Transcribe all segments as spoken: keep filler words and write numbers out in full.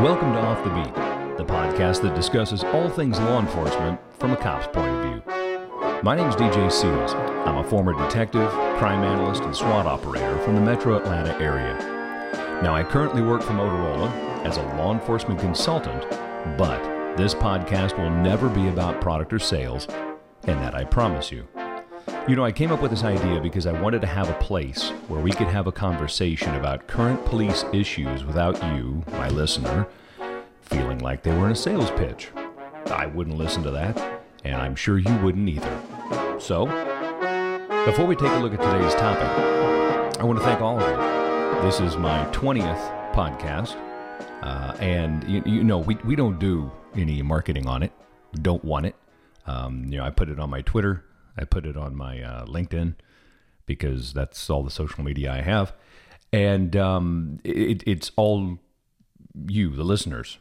Welcome to Off the Beat, the podcast that discusses all things law enforcement from a cop's point of view. My name's D J Seals. I'm a former detective, crime analyst, and SWAT operator from the Metro Atlanta area. Now, I currently work for Motorola as a law enforcement consultant, but this podcast will never be about product or sales, and that I promise you. You know, I came up with this idea because I wanted to have a place where we could have a conversation about current police issues without you, my listener, feeling like they were in a sales pitch. I wouldn't listen to that, and I'm sure you wouldn't either. So, before we take a look at today's topic, I want to thank all of you. This is my twentieth podcast, uh, and you, you know, we, we don't do any marketing on it. We don't want it. Um, you know, I put it on my Twitter. I put it on my uh, LinkedIn because that's all the social media I have. And um, it, it's all you, the listeners,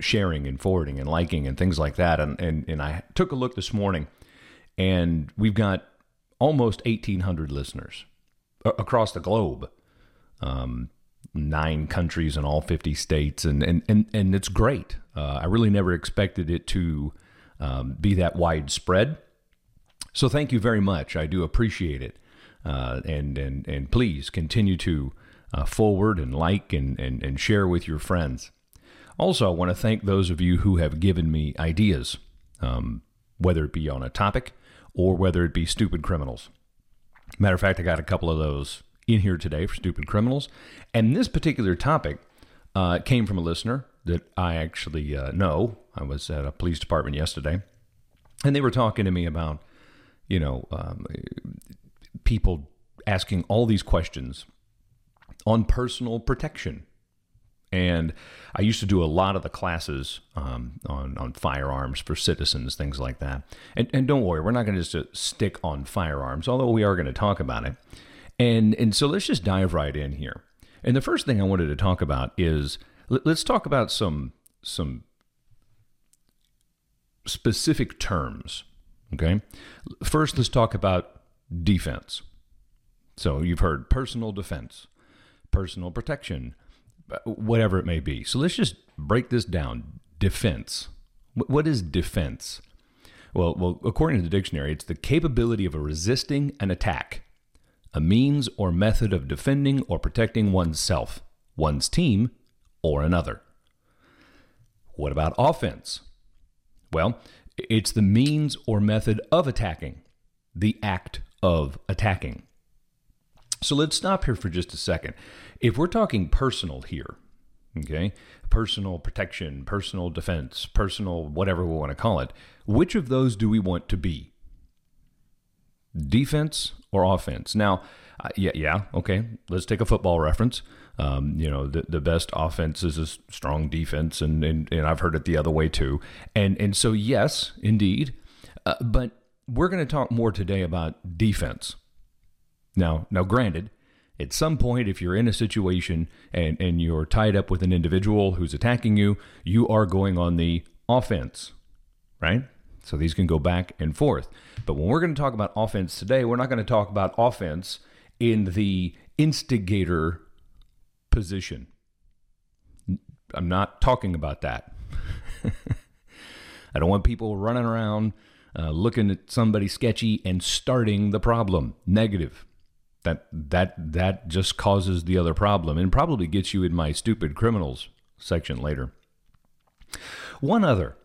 sharing and forwarding and liking and things like that. And, and, and I took a look this morning, and we've got almost eighteen hundred listeners across the globe, um, nine countries in all fifty states. And, and, and, and it's great. Uh, I really never expected it to um, be that widespread. So thank you very much. I do appreciate it. Uh, and, and, and please continue to uh, forward and like and, and, and share with your friends. Also, I want to thank those of you who have given me ideas, um, whether it be on a topic or whether it be stupid criminals. Matter of fact, I got a couple of those in here today for stupid criminals. And this particular topic uh, came from a listener that I actually uh, know. I was at a police department yesterday, and they were talking to me about You know, um, people asking all these questions on personal protection. And I used to do a lot of the classes um, on, on firearms for citizens, things like that. And, and don't worry, we're not going to just stick on firearms, although we are going to talk about it. And, and so let's just dive right in here. And the first thing I wanted to talk about is let's talk about some some specific terms. Okay. First, let's talk about defense. So you've heard personal defense, personal protection, whatever it may be. So let's just break this down. Defense. What is defense? Well, well, according to the dictionary, it's the capability of a resisting an attack, a means or method of defending or protecting oneself, one's team, or another. What about offense? Well, it's the means or method of attacking, the act of attacking. So let's stop here for just a second. If we're talking personal here, okay, personal protection, personal defense, personal whatever we want to call it, which of those do we want to be? Defense or offense? Now, uh, yeah, yeah, okay, let's take a football reference. Um, you know, the, the best offense is a strong defense, and, and, and I've heard it the other way too. And and so, yes, indeed. Uh, but we're going to talk more today about defense. Now, now, granted, at some point, if you're in a situation and, and you're tied up with an individual who's attacking you, you are going on the offense, right? So these can go back and forth. But when we're going to talk about offense today, we're not going to talk about offense in the instigator position. I'm not talking about that. I don't want people running around uh, looking at somebody sketchy and starting the problem. Negative. That that that just causes the other problem and probably gets you in my stupid criminals section later. One other.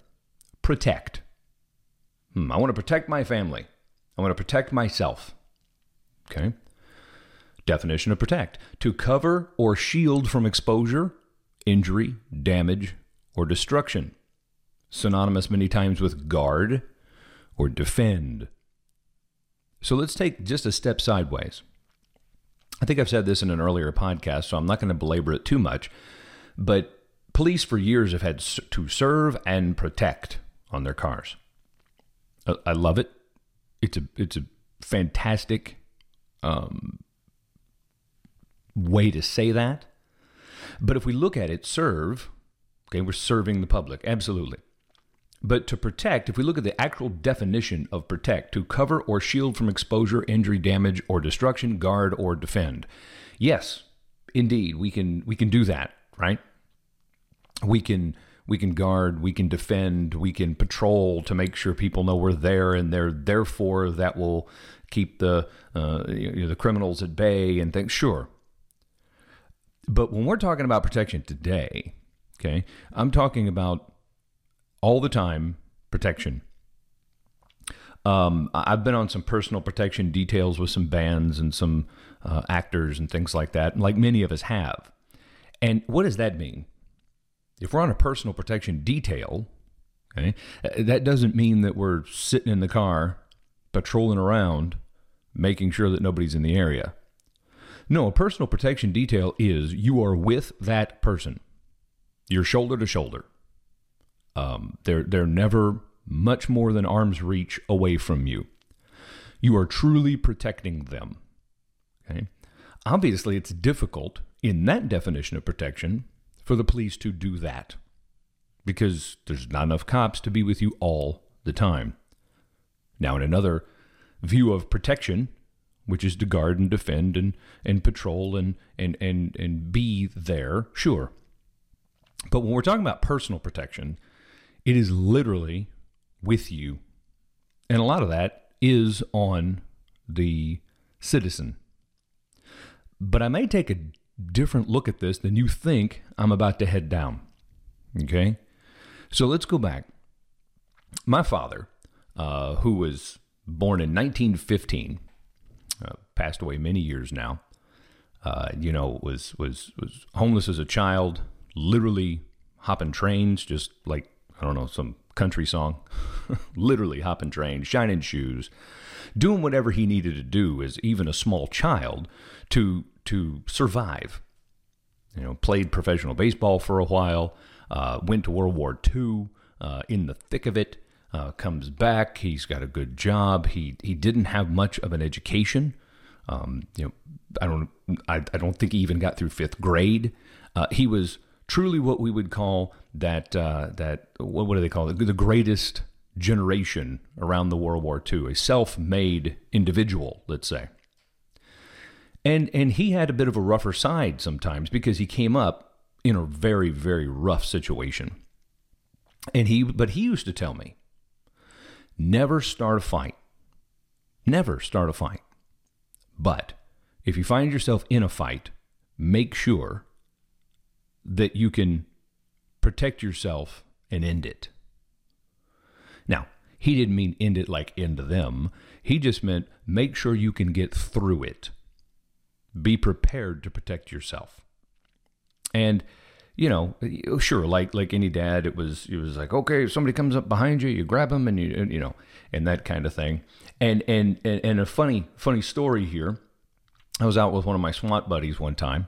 Protect. Hmm, I want to protect my family. I want to protect myself. Okay. Definition of protect. To cover or shield from exposure, injury, damage, or destruction. Synonymous many times with guard or defend. So let's take just a step sideways. I think I've said this in an earlier podcast, so I'm not going to belabor it too much. But police for years have had to serve and protect on their cars. I love it. It's a it's a fantastic um, way to say that. But if we look at it, serve, okay, we're serving the public, absolutely. But to protect, if we look at the actual definition of protect, to cover or shield from exposure, injury, damage, or destruction, guard, or defend. Yes, indeed, we can we can do that, right? We can we can guard, we can defend, we can patrol to make sure people know we're there, and they're therefore that will keep the uh, you know, the criminals at bay and things. Sure, but when we're talking about protection today, okay, I'm talking about all the time protection. Um, I've been on some personal protection details with some bands and some uh, actors and things like that, like many of us have. And what does that mean? If we're on a personal protection detail, okay, that doesn't mean that we're sitting in the car, patrolling around, making sure that nobody's in the area. No, a personal protection detail is you are with that person. You're shoulder to shoulder. Um, they're, they're never much more than arm's reach away from you. You are truly protecting them. Okay. Obviously, it's difficult in that definition of protection for the police to do that because there's not enough cops to be with you all the time. Now, in another view of protection, which is to guard and defend and, and patrol and, and, and, and be there, sure. But when we're talking about personal protection, it is literally with you. And a lot of that is on the citizen. But I may take a different look at this than you think I'm about to head down. Okay? So let's go back. My father, uh, who was born in nineteen fifteen, uh, passed away many years now, uh, you know, was, was, was homeless as a child, literally hopping trains, just like, I don't know, some country song, literally hopping trains, shining shoes, doing whatever he needed to do as even a small child to, to survive, you know, played professional baseball for a while, uh, went to World War Two, uh, in the thick of it, uh, comes back. He's got a good job. He, he didn't have much of an education. Um, you know, I don't, I, I don't think he even got through fifth grade. Uh, he was truly what we would call that, uh, that what, what do they call it? The greatest generation around the World War Two, a self-made individual, let's say. And and he had a bit of a rougher side sometimes because he came up in a very, very rough situation. And he, but he used to tell me, never start a fight. Never start a fight. But if you find yourself in a fight, make sure that you can protect yourself and end it. Now, he didn't mean end it like end them. He just meant make sure you can get through it. Be prepared to protect yourself. And, you know, sure, like like any dad, it was it was like, okay, if somebody comes up behind you, you grab them and you you know, and that kind of thing. And and and, and a funny funny story here. I was out with one of my SWAT buddies one time.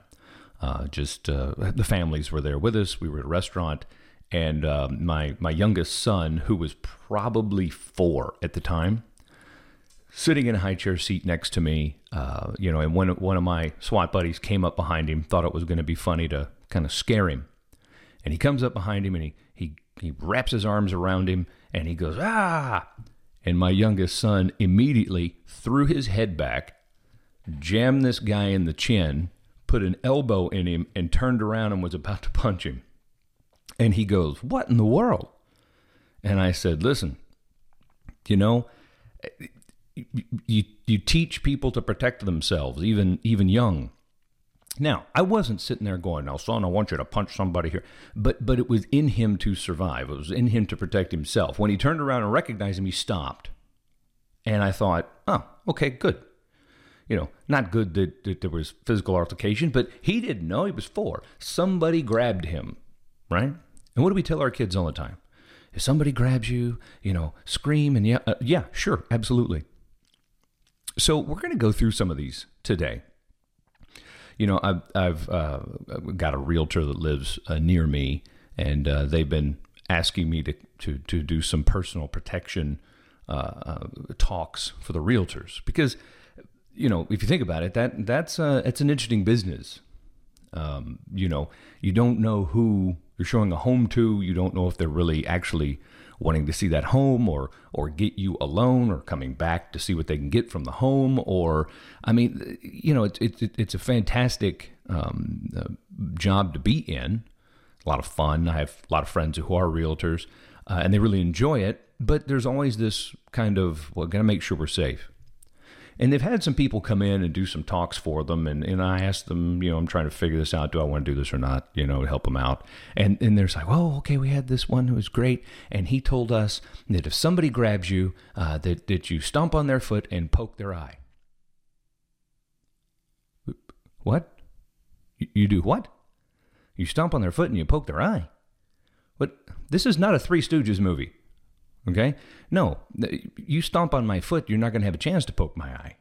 Uh, just uh, the families were there with us. We were at a restaurant, and uh, my my youngest son, who was probably four at the time, sitting in a high chair seat next to me, uh, you know, and one one of my SWAT buddies came up behind him, thought it was going to be funny to kind of scare him, and he comes up behind him and he he he wraps his arms around him and he goes, ah, and my youngest son immediately threw his head back, jammed this guy in the chin, put an elbow in him, and turned around and was about to punch him. And he goes, what in the world? And I said, listen, you know, you, you teach people to protect themselves, even, even young. Now, I wasn't sitting there going, now, son, I want you to punch somebody here. But, but it was in him to survive. It was in him to protect himself. When he turned around and recognized him, he stopped. And I thought, oh, okay, good. You know, not good that, that there was physical altercation, but he didn't know. He was four. Somebody grabbed him, right? And what do we tell our kids all the time? If somebody grabs you, you know, scream and yeah, uh, yeah, sure, absolutely. So we're going to go through some of these today. You know, I've, I've uh, got a realtor that lives uh, near me, and uh, they've been asking me to, to, to do some personal protection uh, uh, talks for the realtors because, you know, if you think about it, that that's uh, it's an interesting business. Um, you know, you don't know who You're showing a home to. You don't know if they're really actually wanting to see that home or or get you alone or coming back to see what they can get from the home. Or, I mean, you know, it's it, it's a fantastic um, uh, job to be in. A lot of fun. I have a lot of friends who are realtors uh, and they really enjoy it. But there's always this kind of, well, got to make sure we're safe. And they've had some people come in and do some talks for them. And, and I asked them, you know, I'm trying to figure this out. Do I want to do this or not? You know, help them out. And, and they're like, oh, okay, we had this one who was great. And he told us that if somebody grabs you, uh, that, that you stomp on their foot and poke their eye. What? You, you do what? You stomp on their foot and you poke their eye. What? This is not a Three Stooges movie. Okay? No, you stomp on my foot, you're not going to have a chance to poke my eye.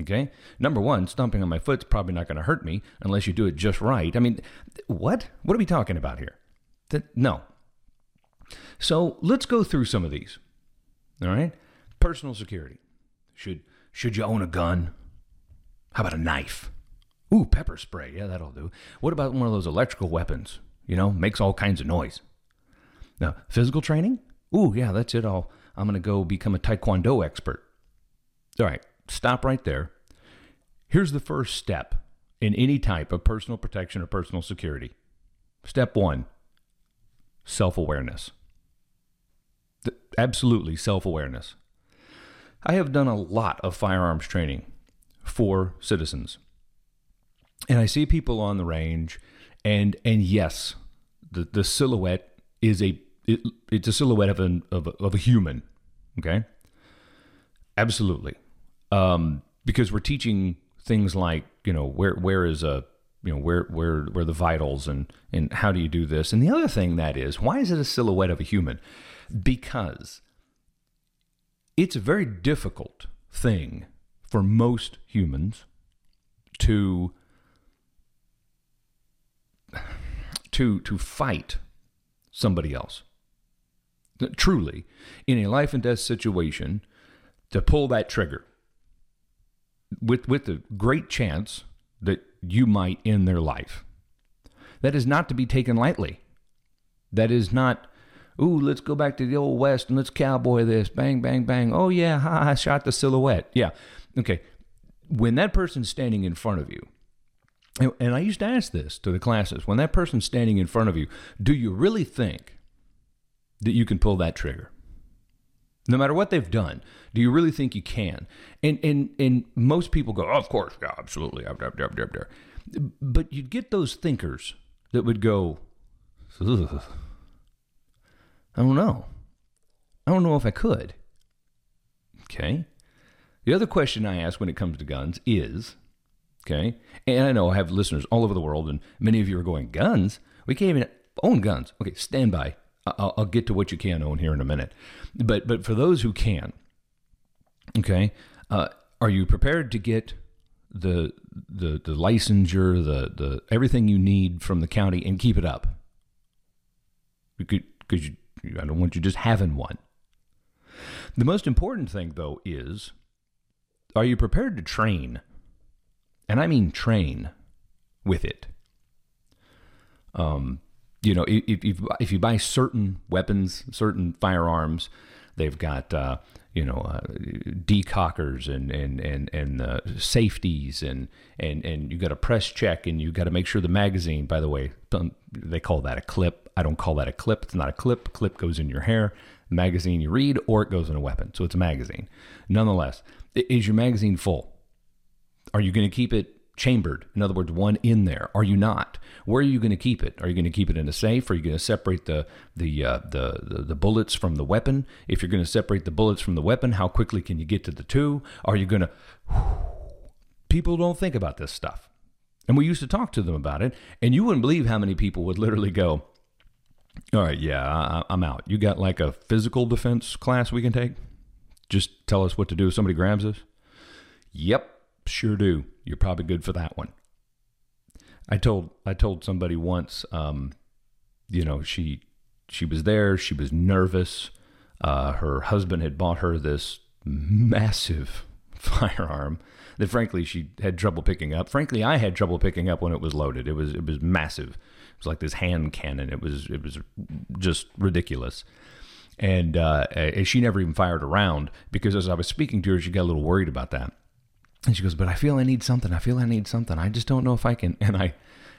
Okay? Number one, stomping on my foot's probably not going to hurt me unless you do it just right. I mean, what? What are we talking about here? That, no. So let's go through some of these. All right? Personal security. Should should you own a gun? How about a knife? Ooh, pepper spray. Yeah, that'll do. What about one of those electrical weapons? You know, makes all kinds of noise. Now, physical training? Ooh, yeah, that's it all. I'm going to go become a Taekwondo expert. All right, stop right there. Here's the first step in any type of personal protection or personal security. Step one, self-awareness. Th- absolutely self-awareness. I have done a lot of firearms training for citizens. And I see people on the range, and and yes, the, the silhouette is a It, it's a silhouette of, an, of, a, of a human, okay? Absolutely. Um, because we're teaching things like, you know, where where is a, you know, where where where the vitals and, and how do you do this? And the other thing that is, why is it a silhouette of a human? Because it's a very difficult thing for most humans to to to fight somebody else. Truly, in a life and death situation, to pull that trigger with with the great chance that you might end their life. That is not to be taken lightly. That is not, ooh, let's go back to the old West and let's cowboy this, bang, bang, bang. Oh, yeah, ha, I shot the silhouette. Yeah, okay. When that person's standing in front of you, and, and I used to ask this to the classes, when that person's standing in front of you, do you really think that you can pull that trigger? No matter what they've done, do you really think you can? And and and most people go, oh, of course, yeah, absolutely. But you'd get those thinkers that would go, ugh, I don't know. I don't know if I could. Okay. The other question I ask when it comes to guns is, okay, and I know I have listeners all over the world, and many of you are going, guns? We can't even own guns. Okay, stand by. I'll get to what you can own here in a minute. But but for those who can, okay, uh, are you prepared to get the the the licensure, the, the everything you need from the county and keep it up? Because I don't want you just having one. The most important thing, though, is are you prepared to train? And I mean train with it. Um. You know, if you if you buy certain weapons, certain firearms, they've got uh, you know uh, decockers and and and and uh, safeties and and and you got to press check and you got to make sure the magazine. By the way, they call that a clip. I don't call that a clip. It's not a clip. Clip goes in your hair. Magazine you read, or it goes in a weapon. So it's a magazine. Nonetheless, is your magazine full? Are you going to keep it chambered? In other words, one in there. Are you not? Where are you going to keep it? Are you going to keep it in a safe? Are you going to separate the the, uh, the the the bullets from the weapon? If you're going to separate the bullets from the weapon, how quickly can you get to the two? Are you going to... People don't think about this stuff. And we used to talk to them about it, and you wouldn't believe how many people would literally go, all right, yeah, I, I'm out. You got like a physical defense class we can take? Just tell us what to do if somebody grabs us? Yep. Sure do. You're probably good for that one. I told I told somebody once, um, you know, she she was there. She was nervous. Uh, her husband had bought her this massive firearm that, frankly, she had trouble picking up. Frankly, I had trouble picking up when it was loaded. It was it was massive. It was like this hand cannon. It was it was just ridiculous. And uh, she never even fired a round, because as I was speaking to her, she got a little worried about that. And she goes, but I feel I need something. I feel I need something. I just don't know if I can. And I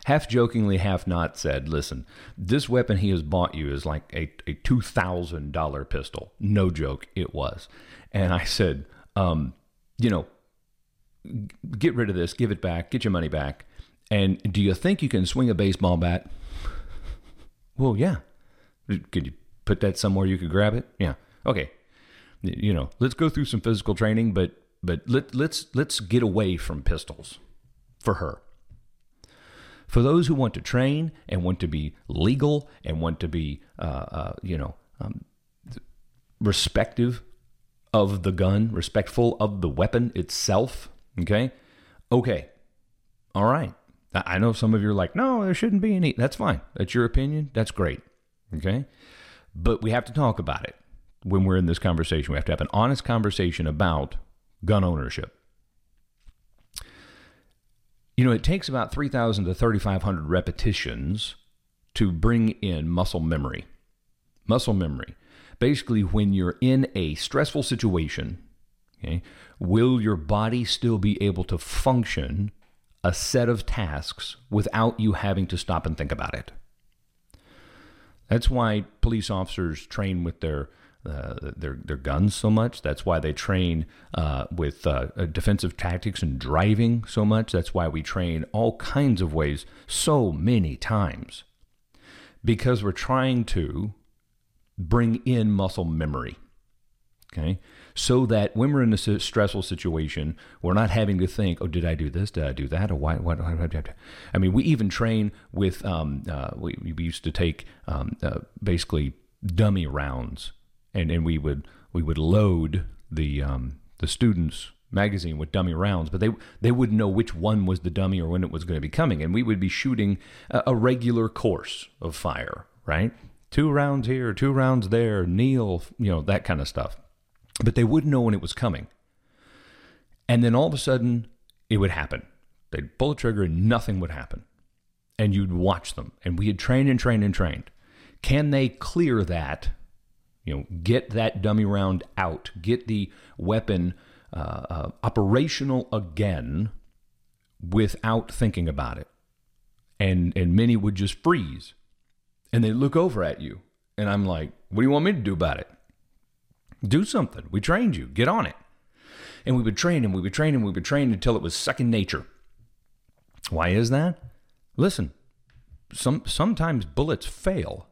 half jokingly, half not said, listen, this weapon he has bought you is like a, a two thousand dollars pistol. No joke. It was. And I said, um, you know, get rid of this. Give it back. Get your money back. And do you think you can swing a baseball bat? Well, yeah. Could you put that somewhere you could grab it? Yeah. Okay. You know, let's go through some physical training, but but let, let's let's get away from pistols for her. For those who want to train and want to be legal and want to be, uh, uh, you know, um, respective of the gun, respectful of the weapon itself. Okay. Okay. All right. I know some of you are like, no, there shouldn't be any. That's fine. That's your opinion. That's great. Okay. But we have to talk about it when we're in this conversation. We have to have an honest conversation about gun ownership. You know, it takes about three thousand to thirty-five hundred repetitions to bring in muscle memory. Muscle memory. Basically, when you're in a stressful situation, okay, will your body still be able to function a set of tasks without you having to stop and think about it? That's why police officers train with their uh, their their guns so much. That's why they train uh, with uh, defensive tactics and driving so much. That's why we train all kinds of ways so many times, because we're trying to bring in muscle memory, okay? So that when we're in a stressful situation, we're not having to think, oh, did I do this? Did I do that? Or why? why, why, why, why? I mean, we even train with, um, uh, we, we used to take um, uh, basically dummy rounds, and, and we would we would load the um, the students' magazine with dummy rounds, but they they wouldn't know which one was the dummy or when it was going to be coming, and we would be shooting a, a regular course of fire, right? Two rounds here, two rounds there, kneel, you know, that kind of stuff. But they wouldn't know when it was coming. And then all of a sudden, it would happen. They'd pull the trigger and nothing would happen. And you'd watch them. And we had trained and trained and trained. Can they clear that, you know, get that dummy round out, get the weapon uh, uh, operational again without thinking about it? And and many would just freeze. And they look over at you. And I'm like, what do you want me to do about it? Do something. We trained you. Get on it. And we would train and we would train and we would train until it was second nature. Why is that? Listen, some sometimes bullets fail.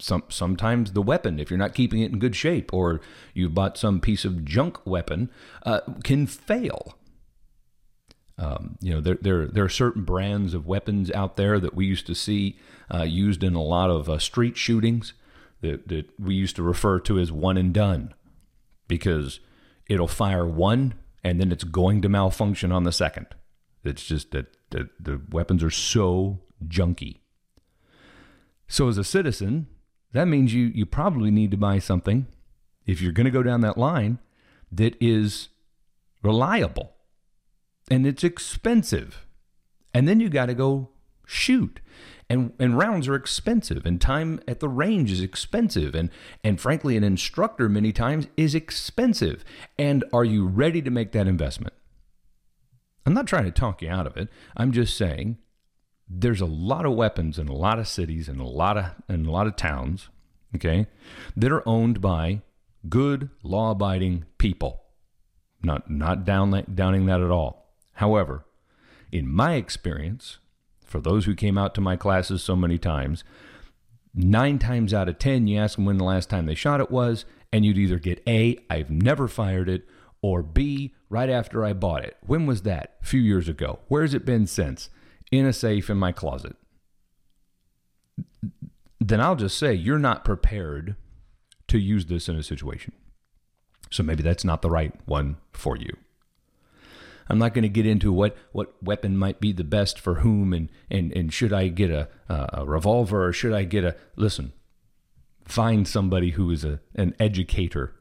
Some sometimes the weapon, if you're not keeping it in good shape, or you bought some piece of junk weapon, uh, can fail. Um, you know, there, there, there are certain brands of weapons out there that we used to see uh, used in a lot of uh, street shootings. That, that we used to refer to as one and done, because it'll fire one and then it's going to malfunction on the second. It's just that the, the weapons are so junky. So as a citizen, that means you, you probably need to buy something, if you're going to go down that line, that is reliable, and it's expensive. And then you got to go shoot. And and rounds are expensive, and time at the range is expensive, and, and frankly, an instructor many times is expensive. And are you ready to make that investment? I'm not trying to talk you out of it. I'm just saying there's a lot of weapons in a lot of cities and a lot of and a lot of towns, okay, that are owned by good, law-abiding people. Not not down, downing that at all. However, in my experience, for those who came out to my classes so many times, nine times out of ten, you ask them when the last time they shot it was, and you'd either get A, I've never fired it, or B, right after I bought it. When was that? A few years ago. Where's it been since? In a safe in my closet. Then I'll just say, you're not prepared to use this in a situation. So maybe that's not the right one for you. I'm not going to get into what, what weapon might be the best for whom, and, and, and should I get a, a revolver, or should I get a... Listen, find somebody who is a, an educator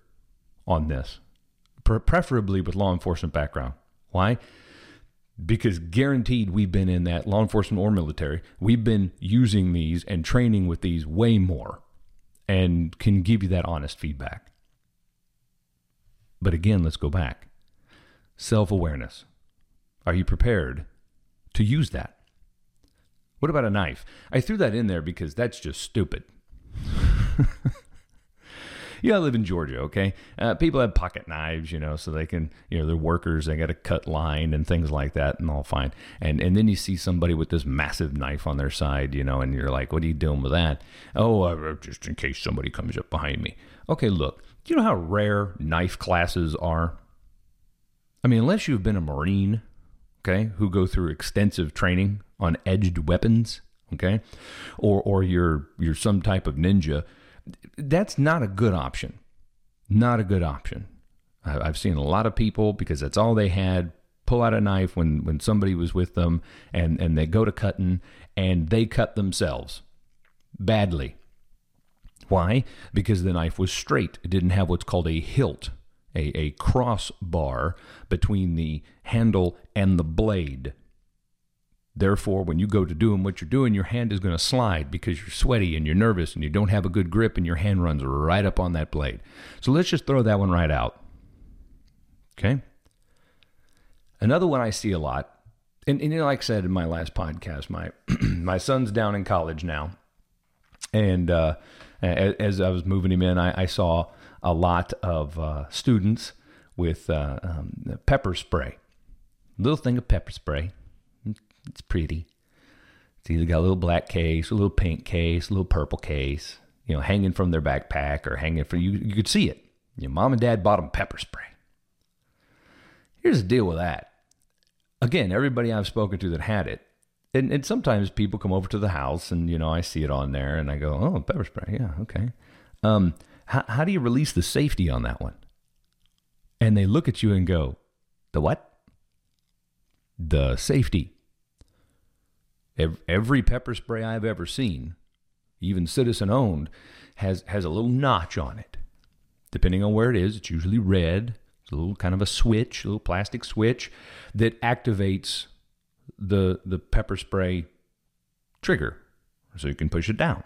on this. preferably with law enforcement background. Why? Because guaranteed we've been in that, law enforcement or military, we've been using these and training with these way more and can give you that honest feedback. But again, let's go back. Self-awareness. Are you prepared to use that? What about a knife? I threw that in there because that's just stupid. Yeah, I live in Georgia, okay? Uh, people have pocket knives, you know, so they can, you know, they're workers, they got to cut line and things like that, and all fine. And and then you see somebody with this massive knife on their side, you know, and you're like, what are you doing with that? Oh, uh, just in case somebody comes up behind me. Okay, look, do you know how rare knife classes are? I mean, unless you've been a Marine, okay, who go through extensive training on edged weapons, okay, or or you're you're some type of ninja, that's not a good option. Not a good option. I've seen a lot of people, because that's all they had, pull out a knife when, when somebody was with them, and, and they go to cutting, and they cut themselves badly. Why? Because the knife was straight. It didn't have what's called a hilt, a, a crossbar between the handle and the blade. Therefore, when you go to doing what you're doing, your hand is going to slide because you're sweaty and you're nervous and you don't have a good grip and your hand runs right up on that blade. So let's just throw that one right out. Okay. Another one I see a lot. And, and like I said in my last podcast, my my son's down in college now. And uh, as I was moving him in, I, I saw a lot of uh, students with uh, um, pepper spray. Little thing of pepper spray. It's pretty. It's either got a little black case, a little pink case, a little purple case, you know, hanging from their backpack or hanging from, you you could see it. Your mom and dad bought them pepper spray. Here's the deal with that. Again, everybody I've spoken to that had it, and, and sometimes people come over to the house and, you know, I see it on there and I go, oh, pepper spray. Yeah, okay. Um, how, how do you release the safety on that one? And they look at you and go, the what? The safety. Every pepper spray I've ever seen, even citizen-owned, has, has a little notch on it. Depending on where it is, it's usually red. It's a little kind of a switch, a little plastic switch that activates the the pepper spray trigger so you can push it down.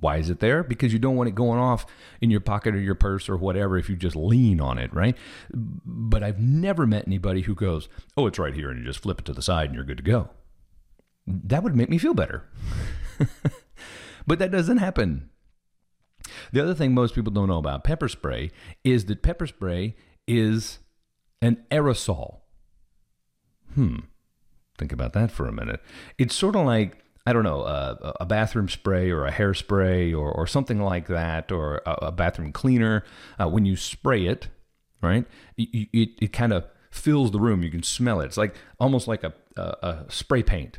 Why is it there? Because you don't want it going off in your pocket or your purse or whatever if you just lean on it, right? But I've never met anybody who goes, oh, it's right here, and you just flip it to the side and you're good to go. That would make me feel better. But that doesn't happen. The other thing most people don't know about pepper spray is that pepper spray is an aerosol. Hmm. Think about that for a minute. It's sort of like, I don't know, a, a bathroom spray or a hairspray or, or something like that, or a, a bathroom cleaner. Uh, when you spray it, right, it, it, it kind of fills the room. You can smell it. It's like almost like a, a, a spray paint.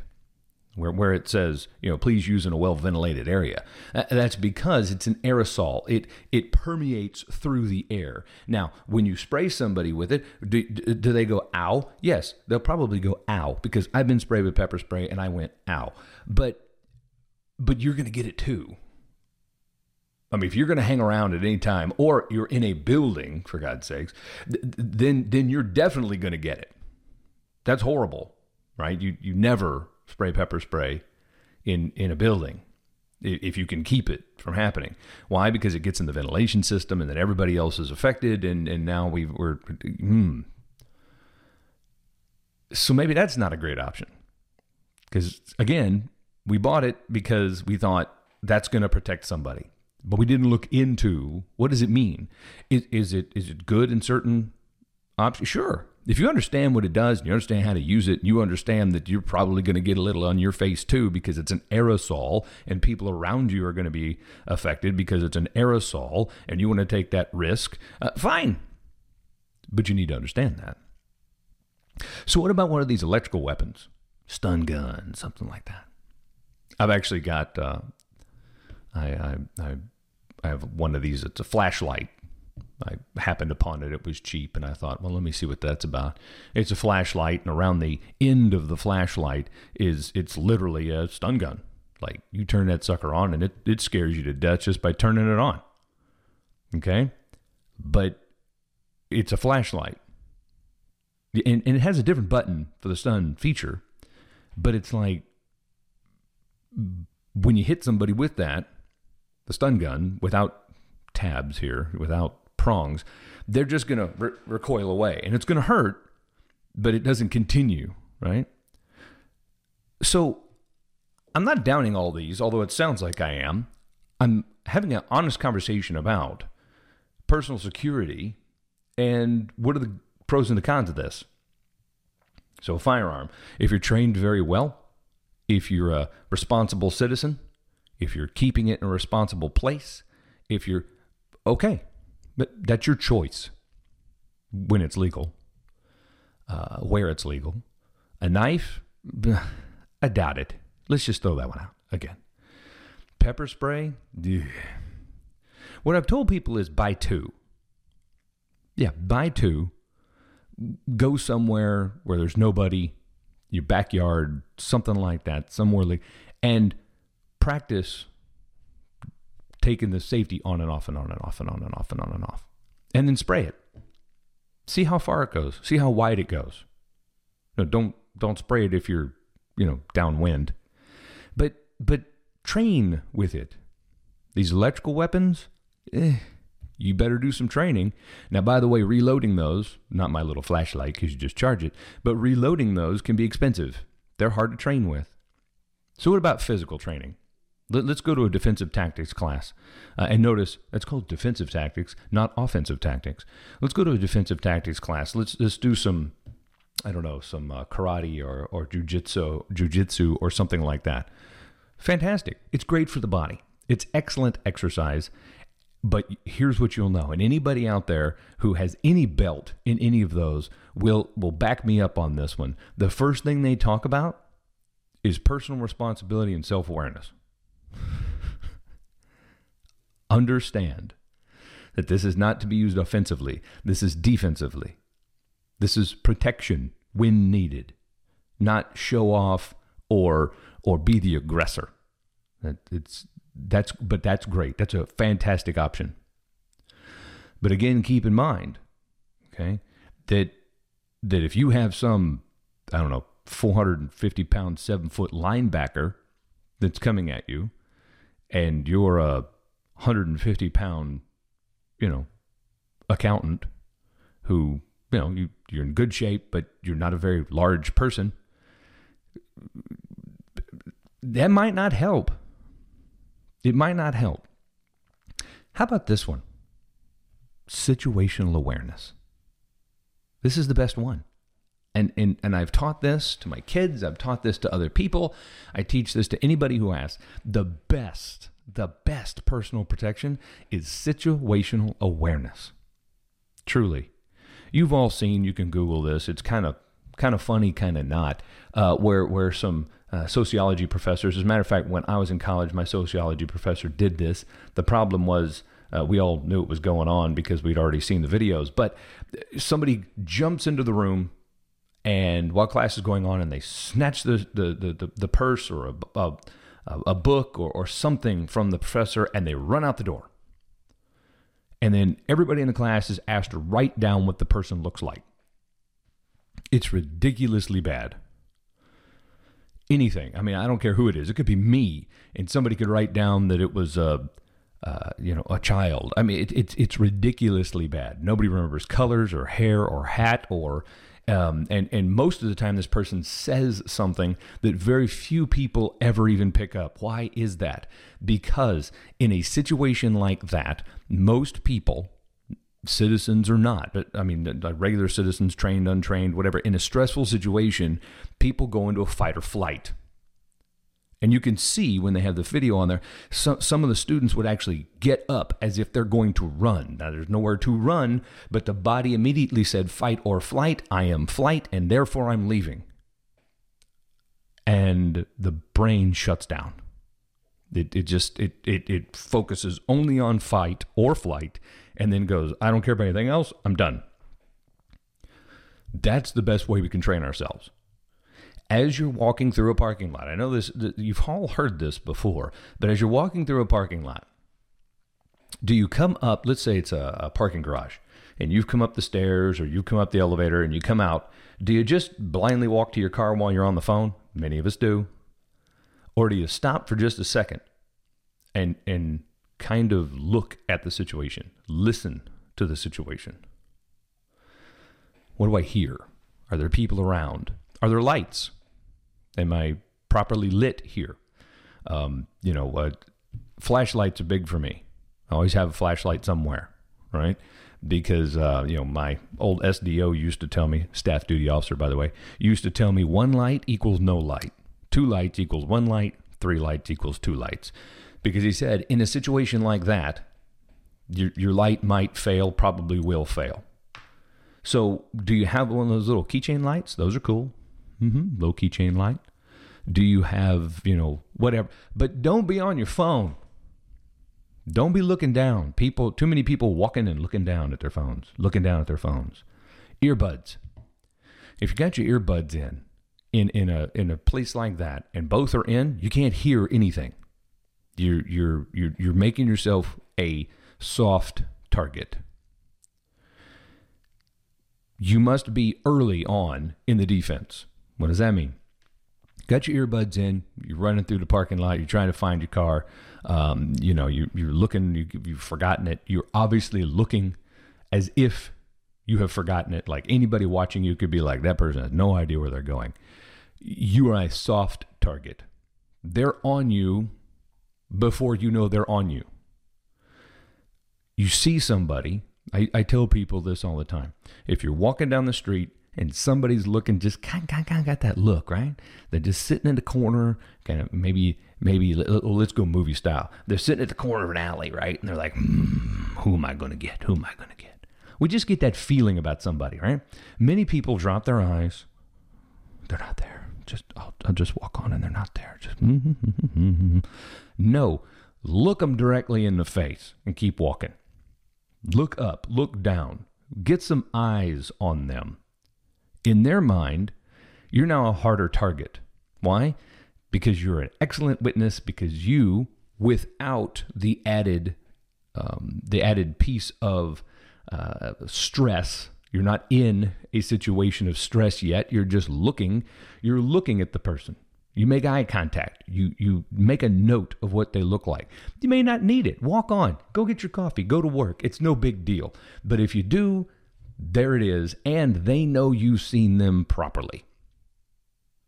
Where where it says, you know, please use in a well-ventilated area. That's because it's an aerosol. It it permeates through the air. Now, when you spray somebody with it, do, do they go, ow? Yes, they'll probably go, ow, because I've been sprayed with pepper spray and I went, ow. But but you're going to get it too. I mean, if you're going to hang around at any time or you're in a building, for God's sakes, th- then, then you're definitely going to get it. That's horrible, right? You you never... spray pepper spray in, in a building if you can keep it from happening. Why? Because it gets in the ventilation system and then everybody else is affected. And, and now we've, we're, hmm. So maybe that's not a great option. Because again, we bought it because we thought that's going to protect somebody, but we didn't look into what does it mean? Is, is it, is it good in certain options? Sure. If you understand what it does and you understand how to use it, you understand that you're probably going to get a little on your face too because it's an aerosol and people around you are going to be affected because it's an aerosol and you want to take that risk, uh, fine. But you need to understand that. So what about one of these electrical weapons? Stun gun, something like that. I've actually got, uh, I, I, I, I have one of these, it's a flashlight. I happened upon it. It was cheap. And I thought, well, let me see what that's about. It's a flashlight. And around the end of the flashlight is, it's literally a stun gun. Like you turn that sucker on and it, it scares you to death just by turning it on. Okay. But it's a flashlight. And, and it has a different button for the stun feature, but it's like when you hit somebody with that, the stun gun, without tabs here, without prongs, they're just going to re- recoil away. And it's going to hurt, but it doesn't continue, right? So I'm not downing all these, although it sounds like I am. I'm having an honest conversation about personal security and what are the pros and the cons of this. So a firearm, if you're trained very well, if you're a responsible citizen, if you're keeping it in a responsible place, if you're okay, but that's your choice when it's legal, uh, where it's legal. A knife, I doubt it. Let's just throw that one out again. Pepper spray. Ugh. What I've told people is buy two. Yeah, buy two. Go somewhere where there's nobody, your backyard, something like that, somewhere like, and practice taking the safety on and off and on and off and on and off and on and off, and then spray it. See how far it goes. See how wide it goes. No, don't don't spray it if you're, you know, downwind, but but train with it. These electrical weapons. Eh. You better do some training. Now, by the way, reloading those, not my little flashlight because you just charge it, but reloading those can be expensive. They're hard to train with. So what about physical training? Let, let's go to a defensive tactics class. Uh, and notice, that's called defensive tactics, not offensive tactics. Let's go to a defensive tactics class. Let's, let's do some, I don't know, some uh, karate or, or jujitsu, jujitsu or something like that. Fantastic. It's great for the body. It's excellent exercise. But here's what you'll know. And anybody out there who has any belt in any of those will, will back me up on this one. The first thing they talk about is personal responsibility and self-awareness. Understand that this is not to be used offensively. This is defensively. This is protection when needed, not show off or, or be the aggressor. That it's, That's, but that's great. That's a fantastic option. But again, keep in mind, okay, that, that if you have some, I don't know, four hundred fifty pound, seven foot linebacker that's coming at you and you're a one hundred fifty pound, you know, accountant who, you know, you, you're in good shape, but you're not a very large person, that might not help. It might not help. How about this one? Situational awareness. This is the best one. And, and and I've taught this to my kids. I've taught this to other people. I teach this to anybody who asks. The best, the best personal protection is situational awareness. Truly. You've all seen, you can Google this. It's kind of kind of funny, kind of not, uh, where, where some... Uh, sociology professors. As a matter of fact, when I was in college, my sociology professor did this. The problem was uh, we all knew it was going on because we'd already seen the videos, but somebody jumps into the room and while class is going on and they snatch the the the, the, the purse or a, a, a book or, or something from the professor and they run out the door. And then everybody in the class is asked to write down what the person looks like. It's ridiculously bad. Anything. I mean, I don't care who it is. It could be me, and somebody could write down that it was a, uh, you know, a child. I mean, it, it's it's ridiculously bad. Nobody remembers colors or hair or hat or, um, and and most of the time, this person says something that very few people ever even pick up. Why is that? Because in a situation like that, most people, citizens or not, but I mean, like regular citizens, trained, untrained, whatever, in a stressful situation, people go into a fight or flight. And you can see when they have the video on there, some some of the students would actually get up as if they're going to run. Now, there's nowhere to run, but the body immediately said fight or flight. I am flight, and therefore I'm leaving. And the brain shuts down. It it just it it it focuses only on fight or flight, and then goes, I don't care about anything else. I'm done. That's the best way we can train ourselves. As you're walking through a parking lot, I know this, you've all heard this before, but as you're walking through a parking lot, do you come up, let's say it's a, a parking garage, and you've come up the stairs or you've come up the elevator and you come out, do you just blindly walk to your car while you're on the phone? Many of us do. Or do you stop for just a second and and kind of look at the situation, listen to the situation? What do I hear? Are there people around? Are there lights? Am I properly lit here? Um, you know, uh, flashlights are big for me. I always have a flashlight somewhere, right? Because, uh, you know, my old S D O used to tell me, staff duty officer, by the way, used to tell me one light equals no light. Two lights equals one light. Three lights equals two lights. Because he said, in a situation like that, your, your light might fail, probably will fail. So do you have one of those little keychain lights? Those are cool. Mm-hmm. Low keychain light. Do you have, you know, whatever. But don't be on your phone. Don't be looking down. People, too many people walking and looking down at their phones, looking down at their phones. Earbuds. If you got your earbuds in, in, in a, in a place like that, and both are in, you can't hear anything. You're, you're, you're, you're making yourself a soft target. You must be early on in the defense. What does that mean? Got your earbuds in, you're running through the parking lot, you're trying to find your car, um, you know, you, you're looking, you, you've forgotten it. You're obviously looking as if you have forgotten it. Like anybody watching you could be like, that person has no idea where they're going. You are a soft target. They're on you before you know they're on you. You see somebody, I, I tell people this all the time. If you're walking down the street and somebody's looking, just kind of got that look, right? They're just sitting in the corner, kind of maybe, maybe let's go movie style. They're sitting at the corner of an alley, right? And they're like, hmm, who am I going to get? Who am I going to get? We just get that feeling about somebody, right? Many people drop their eyes. They're not there. Just, I'll, I'll just walk on and they're not there. Just, mm-hmm, mm-hmm, mm-hmm. No, look them directly in the face and keep walking. Look up, look down, get some eyes on them. In their mind, you're now a harder target. Why? Because you're an excellent witness, because you, without the added um, the added piece of uh, stress, you're not in a situation of stress yet. You're just looking. You're looking at the person. You make eye contact. You you make a note of what they look like. You may not need it. Walk on. Go get your coffee. Go to work. It's no big deal. But if you do, there it is, and they know you've seen them properly.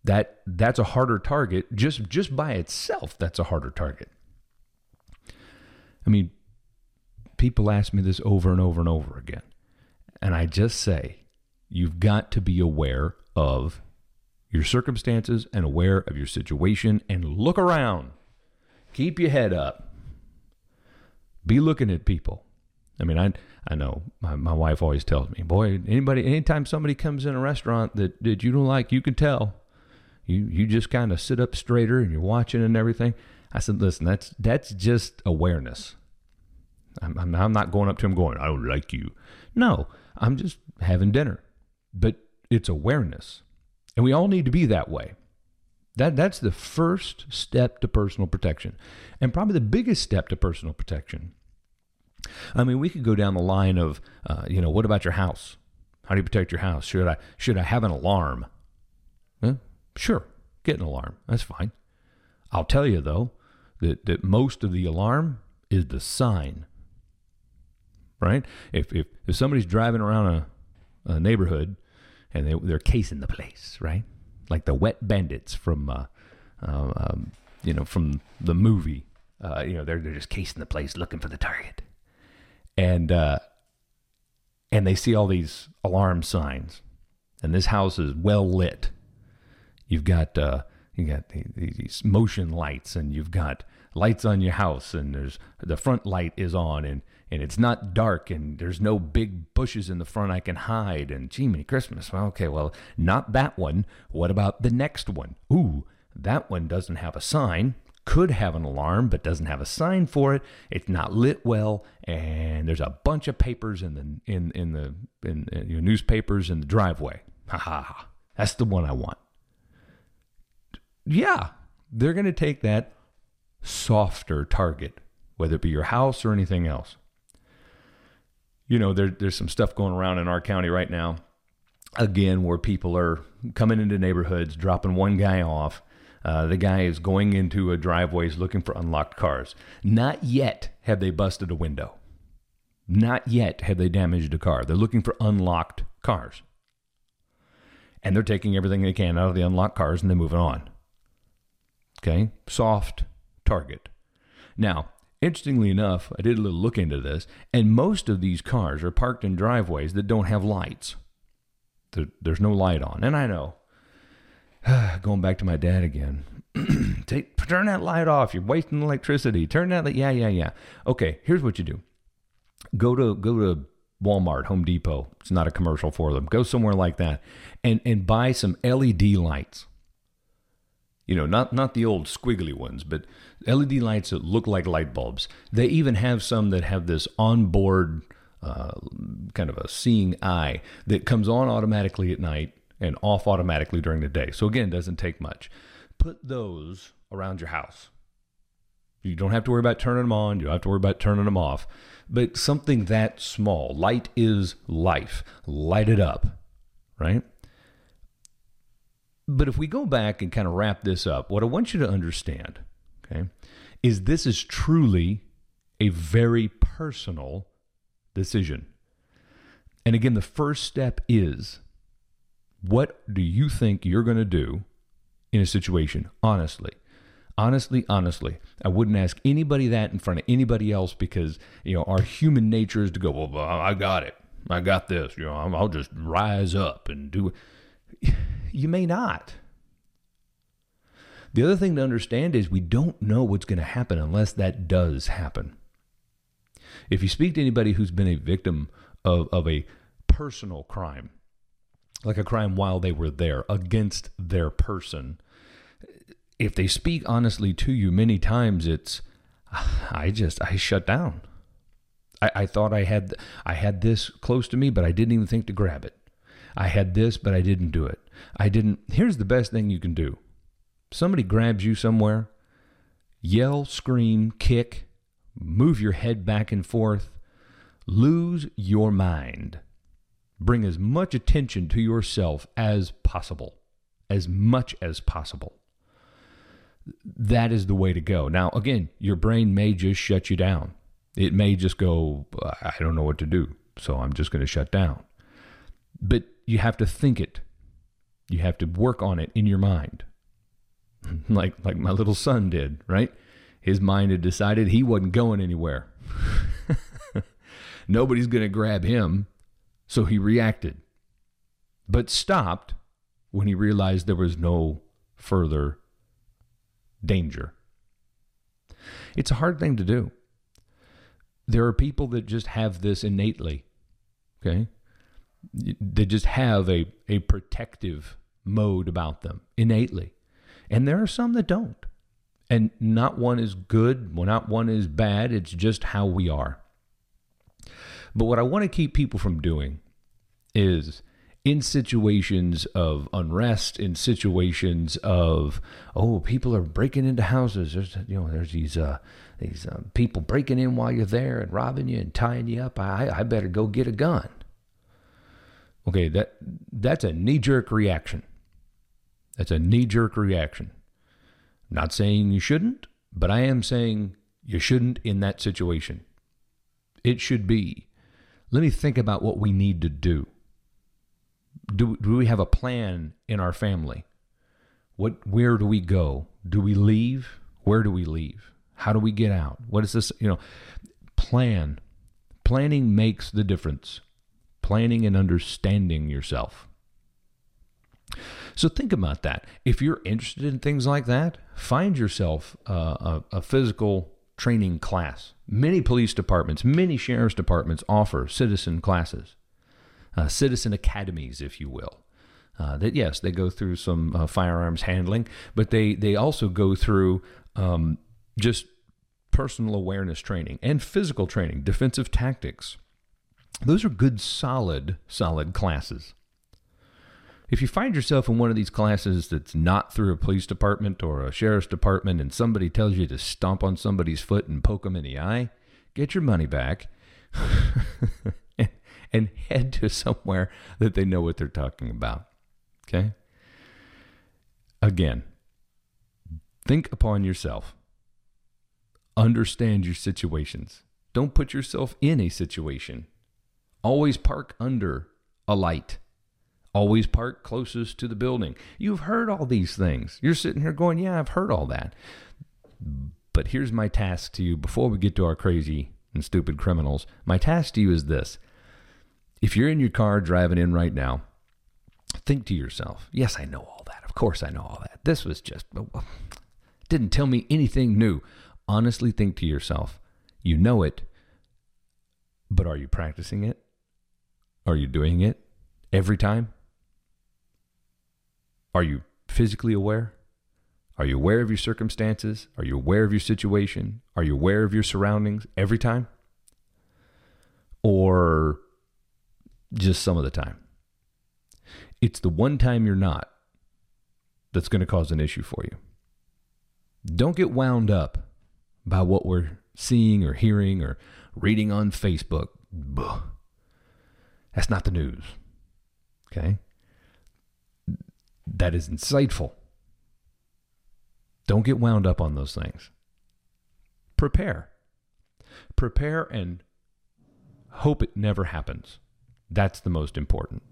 That that's a harder target. Just just by itself, that's a harder target. I mean, people ask me this over and over and over again. And I just say, you've got to be aware of your circumstances and aware of your situation and look around. Keep your head up. Be looking at people. I mean, I I know my, my wife always tells me, boy, anybody, anytime somebody comes in a restaurant that, that you don't like, you can tell. You you just kind of sit up straighter and you're watching and everything. I said, listen, that's that's just awareness. I'm I'm, I'm not going up to him going, I don't like you. No, I'm just having dinner. But it's awareness, and we all need to be that way. That that's the first step to personal protection, and probably the biggest step to personal protection. I mean, we could go down the line of, uh, you know, what about your house? How do you protect your house? Should I should I have an alarm? Huh? Sure, get an alarm. That's fine. I'll tell you, though, that, that most of the alarm is the sign, right? If if, if somebody's driving around a, a neighborhood and they, they're casing the place, right? Like the wet bandits from, uh, uh, um, you know, from the movie. Uh, you know, they're they're just casing the place looking for the target. And uh, and they see all these alarm signs, and this house is well lit. You've got uh, you got the, the, these motion lights, and you've got lights on your house, and there's the front light is on, and, and it's not dark, and there's no big bushes in the front I can hide. And gee, many Christmas. Well, okay, well, not that one. What about the next one? Ooh, that one doesn't have a sign. Could have an alarm, but doesn't have a sign for it. It's not lit well, and there's a bunch of papers in the in in the in, in your newspapers in the driveway. Ha ha ha! That's the one I want. Yeah, they're going to take that softer target whether it be your house or anything else. You know, there, there's some stuff going around in our county right now, again, where people are coming into neighborhoods, dropping one guy off. Uh, the guy is going into a driveway, is looking for unlocked cars. Not yet have they busted a window. Not yet have they damaged a car. They're looking for unlocked cars. And they're taking everything they can out of the unlocked cars and they're moving on. Okay, soft target. Now, interestingly enough, I did a little look into this, and most of these cars are parked in driveways that don't have lights. There, there's no light on. And I know, going back to my dad again, Take, turn that light off. You're wasting electricity. Turn that light. Yeah, yeah, yeah. Okay, here's what you do. Go to go to Walmart, Home Depot. It's not a commercial for them. Go somewhere like that and, and buy some L E D lights. You know, not, not the old squiggly ones, but L E D lights that look like light bulbs. They even have some that have this onboard uh, kind of a seeing eye that comes on automatically at night and off automatically during the day. So again, it doesn't take much. Put those around your house. You don't have to worry about turning them on. You don't have to worry about turning them off. But something that small. Light is life. Light it up, right? But if we go back and kind of wrap this up, what I want you to understand, okay, is this is truly a very personal decision. And again, the first step is, what do you think you're going to do in a situation? Honestly, honestly, honestly, I wouldn't ask anybody that in front of anybody else, because, you know, our human nature is to go, well, I got it. I got this. You know, I'll just rise up and do it. You may not. The other thing to understand is we don't know what's going to happen unless that does happen. If you speak to anybody who's been a victim of, of a personal crime, like a crime while they were there against their person, if they speak honestly to you, many times it's, I just, I shut down. I, I thought I had, I had this close to me, but I didn't even think to grab it. I had this, but I didn't do it. I didn't. Here's the best thing you can do. Somebody grabs you somewhere, yell, scream, kick, move your head back and forth, lose your mind. Bring as much attention to yourself as possible, as much as possible. That is the way to go. Now, again, your brain may just shut you down. It may just go, I don't know what to do, so I'm just going to shut down. But you have to think it. You have to work on it in your mind. Like like my little son did, right? His mind had decided he wasn't going anywhere. Nobody's going to grab him. So he reacted, but stopped when he realized there was no further danger. It's a hard thing to do. There are people that just have this innately, okay? They just have a, a protective mode about them innately. And there are some that don't. And not one is good, not one is bad. It's just how we are. But what I want to keep people from doing is, in situations of unrest, in situations of, oh, people are breaking into houses. There's, you know, there's these uh, these uh, people breaking in while you're there and robbing you and tying you up. I I better go get a gun. Okay, that that's a knee-jerk reaction. That's a knee-jerk reaction. I'm not saying you shouldn't, but I am saying you shouldn't in that situation. It should be, let me think about what we need to do. Do, do we have a plan in our family? What, where do we go? Do we leave? Where do we leave? How do we get out? What is this? You know, plan. Planning makes the difference. Planning and understanding yourself. So think about that. If you're interested in things like that, find yourself uh, a, a physical training class. Many police departments, many sheriff's departments offer citizen classes, uh, citizen academies, if you will. Uh, that yes, they go through some uh, firearms handling, but they they also go through um, just personal awareness training and physical training, defensive tactics. Those are good, solid, solid classes. If you find yourself in one of these classes that's not through a police department or a sheriff's department and somebody tells you to stomp on somebody's foot and poke them in the eye, get your money back and head to somewhere that they know what they're talking about. Okay? Again, think upon yourself. Understand your situations. Don't put yourself in a situation. Always park under a light. Always park closest to the building. You've heard all these things. You're sitting here going, yeah, I've heard all that. But here's my task to you before we get to our crazy and stupid criminals. My task to you is this. If you're in your car driving in right now, think to yourself, yes, I know all that. Of course I know all that. This was just, didn't tell me anything new. Honestly think to yourself, you know it, but are you practicing it? Are you doing it every time? Are you physically aware? Are you aware of your circumstances? Are you aware of your situation? Are you aware of your surroundings every time? Or just some of the time? It's the one time you're not that's going to cause an issue for you. Don't get wound up by what we're seeing or hearing or reading on Facebook. Ugh. That's not the news. Okay? That is insightful. Don't get wound up on those things. Prepare. Prepare and hope it never happens. That's the most important.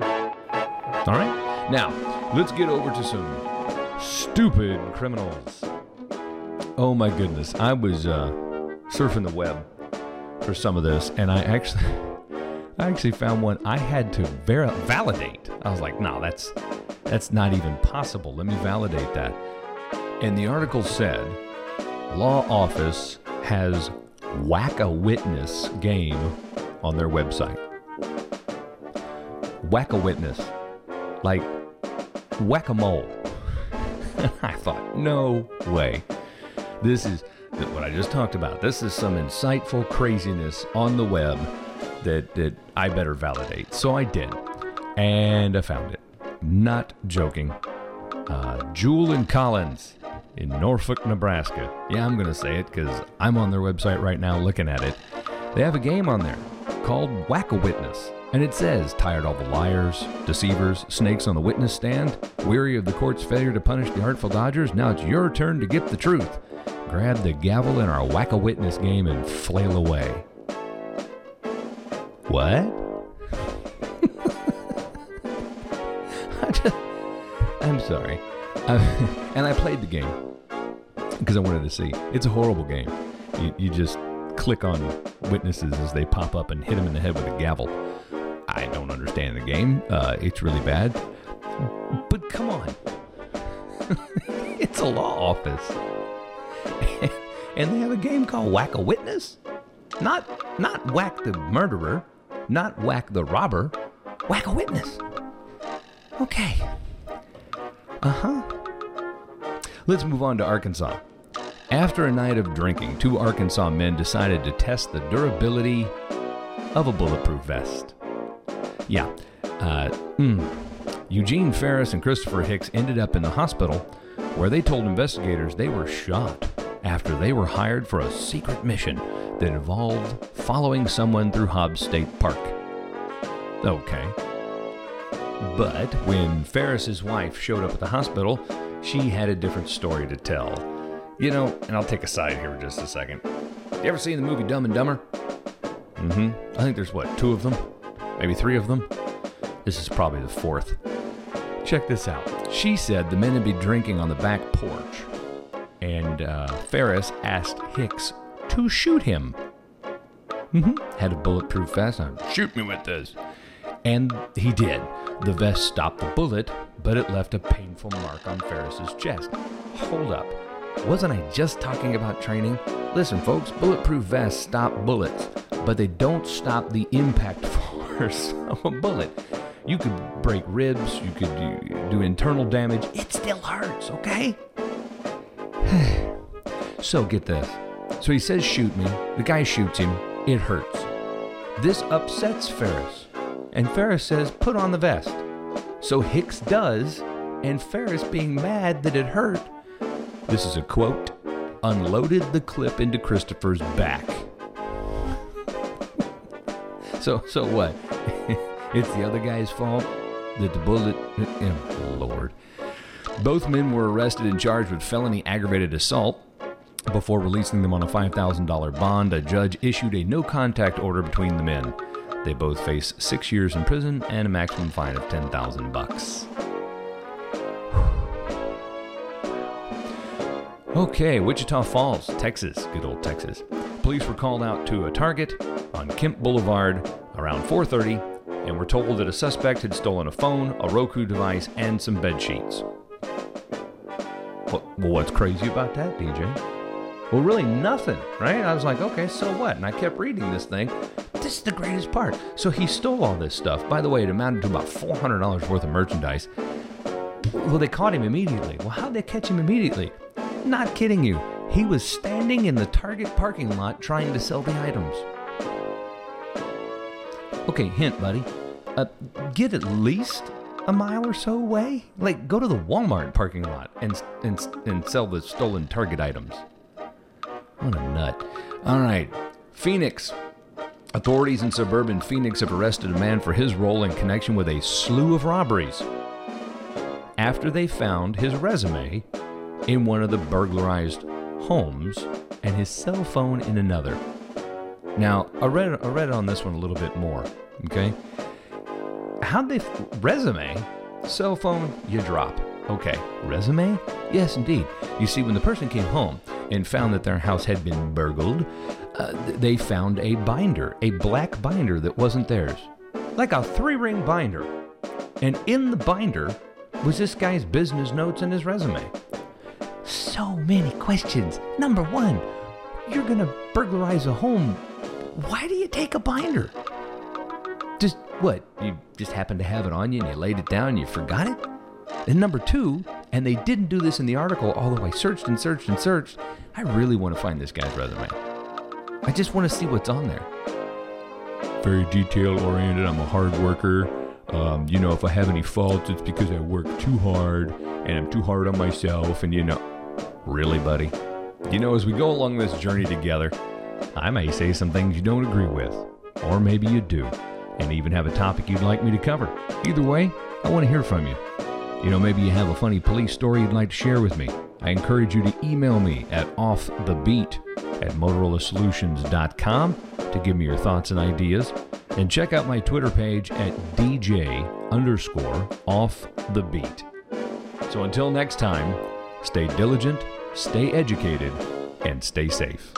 All right? Now, let's get over to some stupid criminals. Oh my goodness. I was uh, surfing the web for some of this, and I actually... I actually found one I had to ver- validate. I was like, no, that's that's not even possible. Let me validate that. And the article said, law office has Whack-A-Witness game on their website. Whack-A-Witness. Like, whack-a-mole. I thought, no way. This is what I just talked about. This is some insightful craziness on the web that, that I better validate. So I did. And I found it. Not joking. Uh, Jewel and Collins in Norfolk, Nebraska. Yeah, I'm going to say it because I'm on their website right now looking at it. They have a game on there called Whack-A-Witness. And it says, tired of the liars, deceivers, snakes on the witness stand, weary of the court's failure to punish the artful dodgers, now it's your turn to get the truth. Grab the gavel in our Whack-A-Witness game and flail away. What? I just, I'm sorry. I, and I played the game because I wanted to see. It's a horrible game. You, you just click on witnesses as they pop up and hit them in the head with a gavel. I don't understand the game. Uh, it's really bad. But come on. It's a law office. And they have a game called Whack-A-Witness? Not, not whack the murderer. Not whack the robber, whack a witness. Okay. Uh-huh. Let's move on to Arkansas. After a night of drinking, two Arkansas men decided to test the durability of a bulletproof vest. Yeah. Uh, mm. Eugene Ferris and Christopher Hicks ended up in the hospital where they told investigators they were shot after they were hired for a secret mission that involved following someone through Hobbs State Park. Okay. But when Ferris's wife showed up at the hospital, she had a different story to tell. You know, and I'll take a side here for just a second. You ever seen the movie Dumb and Dumber? Mm-hmm. I think there's, what, two of them? Maybe three of them? This is probably the fourth. Check this out. She said the men had been drinking on the back porch, and uh, Ferris asked Hicks to shoot him. Mm-hmm. Had a bulletproof vest. Shoot me with this. And he did. The vest stopped the bullet, but it left a painful mark on Ferris's chest. Hold up. Wasn't I just talking about training? Listen, folks, bulletproof vests stop bullets, but they don't stop the impact force of a bullet. You could break ribs. You could do, do internal damage. It still hurts, okay? So get this. So he says, shoot me. The guy shoots him. It hurts. This upsets Ferris, and Ferris says, put on the vest. So Hicks does, and Ferris, being mad that it hurt, this is a quote, unloaded the clip into Christopher's back. so, so what? It's the other guy's fault that the bullet, oh Lord. Both men were arrested and charged with felony aggravated assault. Before releasing them on a five thousand dollars bond, a judge issued a no-contact order between the men. They both face six years in prison and a maximum fine of ten thousand bucks. Okay, Wichita Falls, Texas. Good old Texas. Police were called out to a Target on Kemp Boulevard around four thirty and were told that a suspect had stolen a phone, a Roku device, and some bedsheets. Well, what's crazy about that, D J? Well, really nothing, right? I was like, okay, so what? And I kept reading this thing. This is the greatest part. So he stole all this stuff. By the way, it amounted to about four hundred dollars worth of merchandise. Well, they caught him immediately. Well, how'd they catch him immediately? Not kidding you. He was standing in the Target parking lot trying to sell the items. Okay, hint, buddy. Uh, get at least a mile or so away. Like, go to the Walmart parking lot and and, and sell the stolen Target items. What a nut. All right. Phoenix. Authorities in suburban Phoenix have arrested a man for his role in connection with a slew of robberies after they found his resume in one of the burglarized homes and his cell phone in another. Now, I read, I read on this one a little bit more, okay? How'd they... Resume? Cell phone, you drop. Okay. Resume? Yes, indeed. You see, when the person came home and found that their house had been burgled, uh, they found a binder, a black binder that wasn't theirs. Like a three-ring binder. And in the binder was this guy's business notes and his resume. So many questions. Number one, you're going to burglarize a home. Why do you take a binder? Just what? You just happened to have it on you and you laid it down and you forgot it? And number two, and they didn't do this in the article, although I searched and searched and searched, I really want to find this guy's resume. I just want to see what's on there. Very detail-oriented. I'm a hard worker. Um, you know, if I have any faults, it's because I work too hard, and I'm too hard on myself, and you know... Really, buddy? You know, as we go along this journey together, I may say some things you don't agree with, or maybe you do, and even have a topic you'd like me to cover. Either way, I want to hear from you. You know, maybe you have a funny police story you'd like to share with me. I encourage you to email me at off the beat at motorola solutions dot com to give me your thoughts and ideas. And check out my Twitter page at D J underscore off the beat. So until next time, stay diligent, stay educated, and stay safe.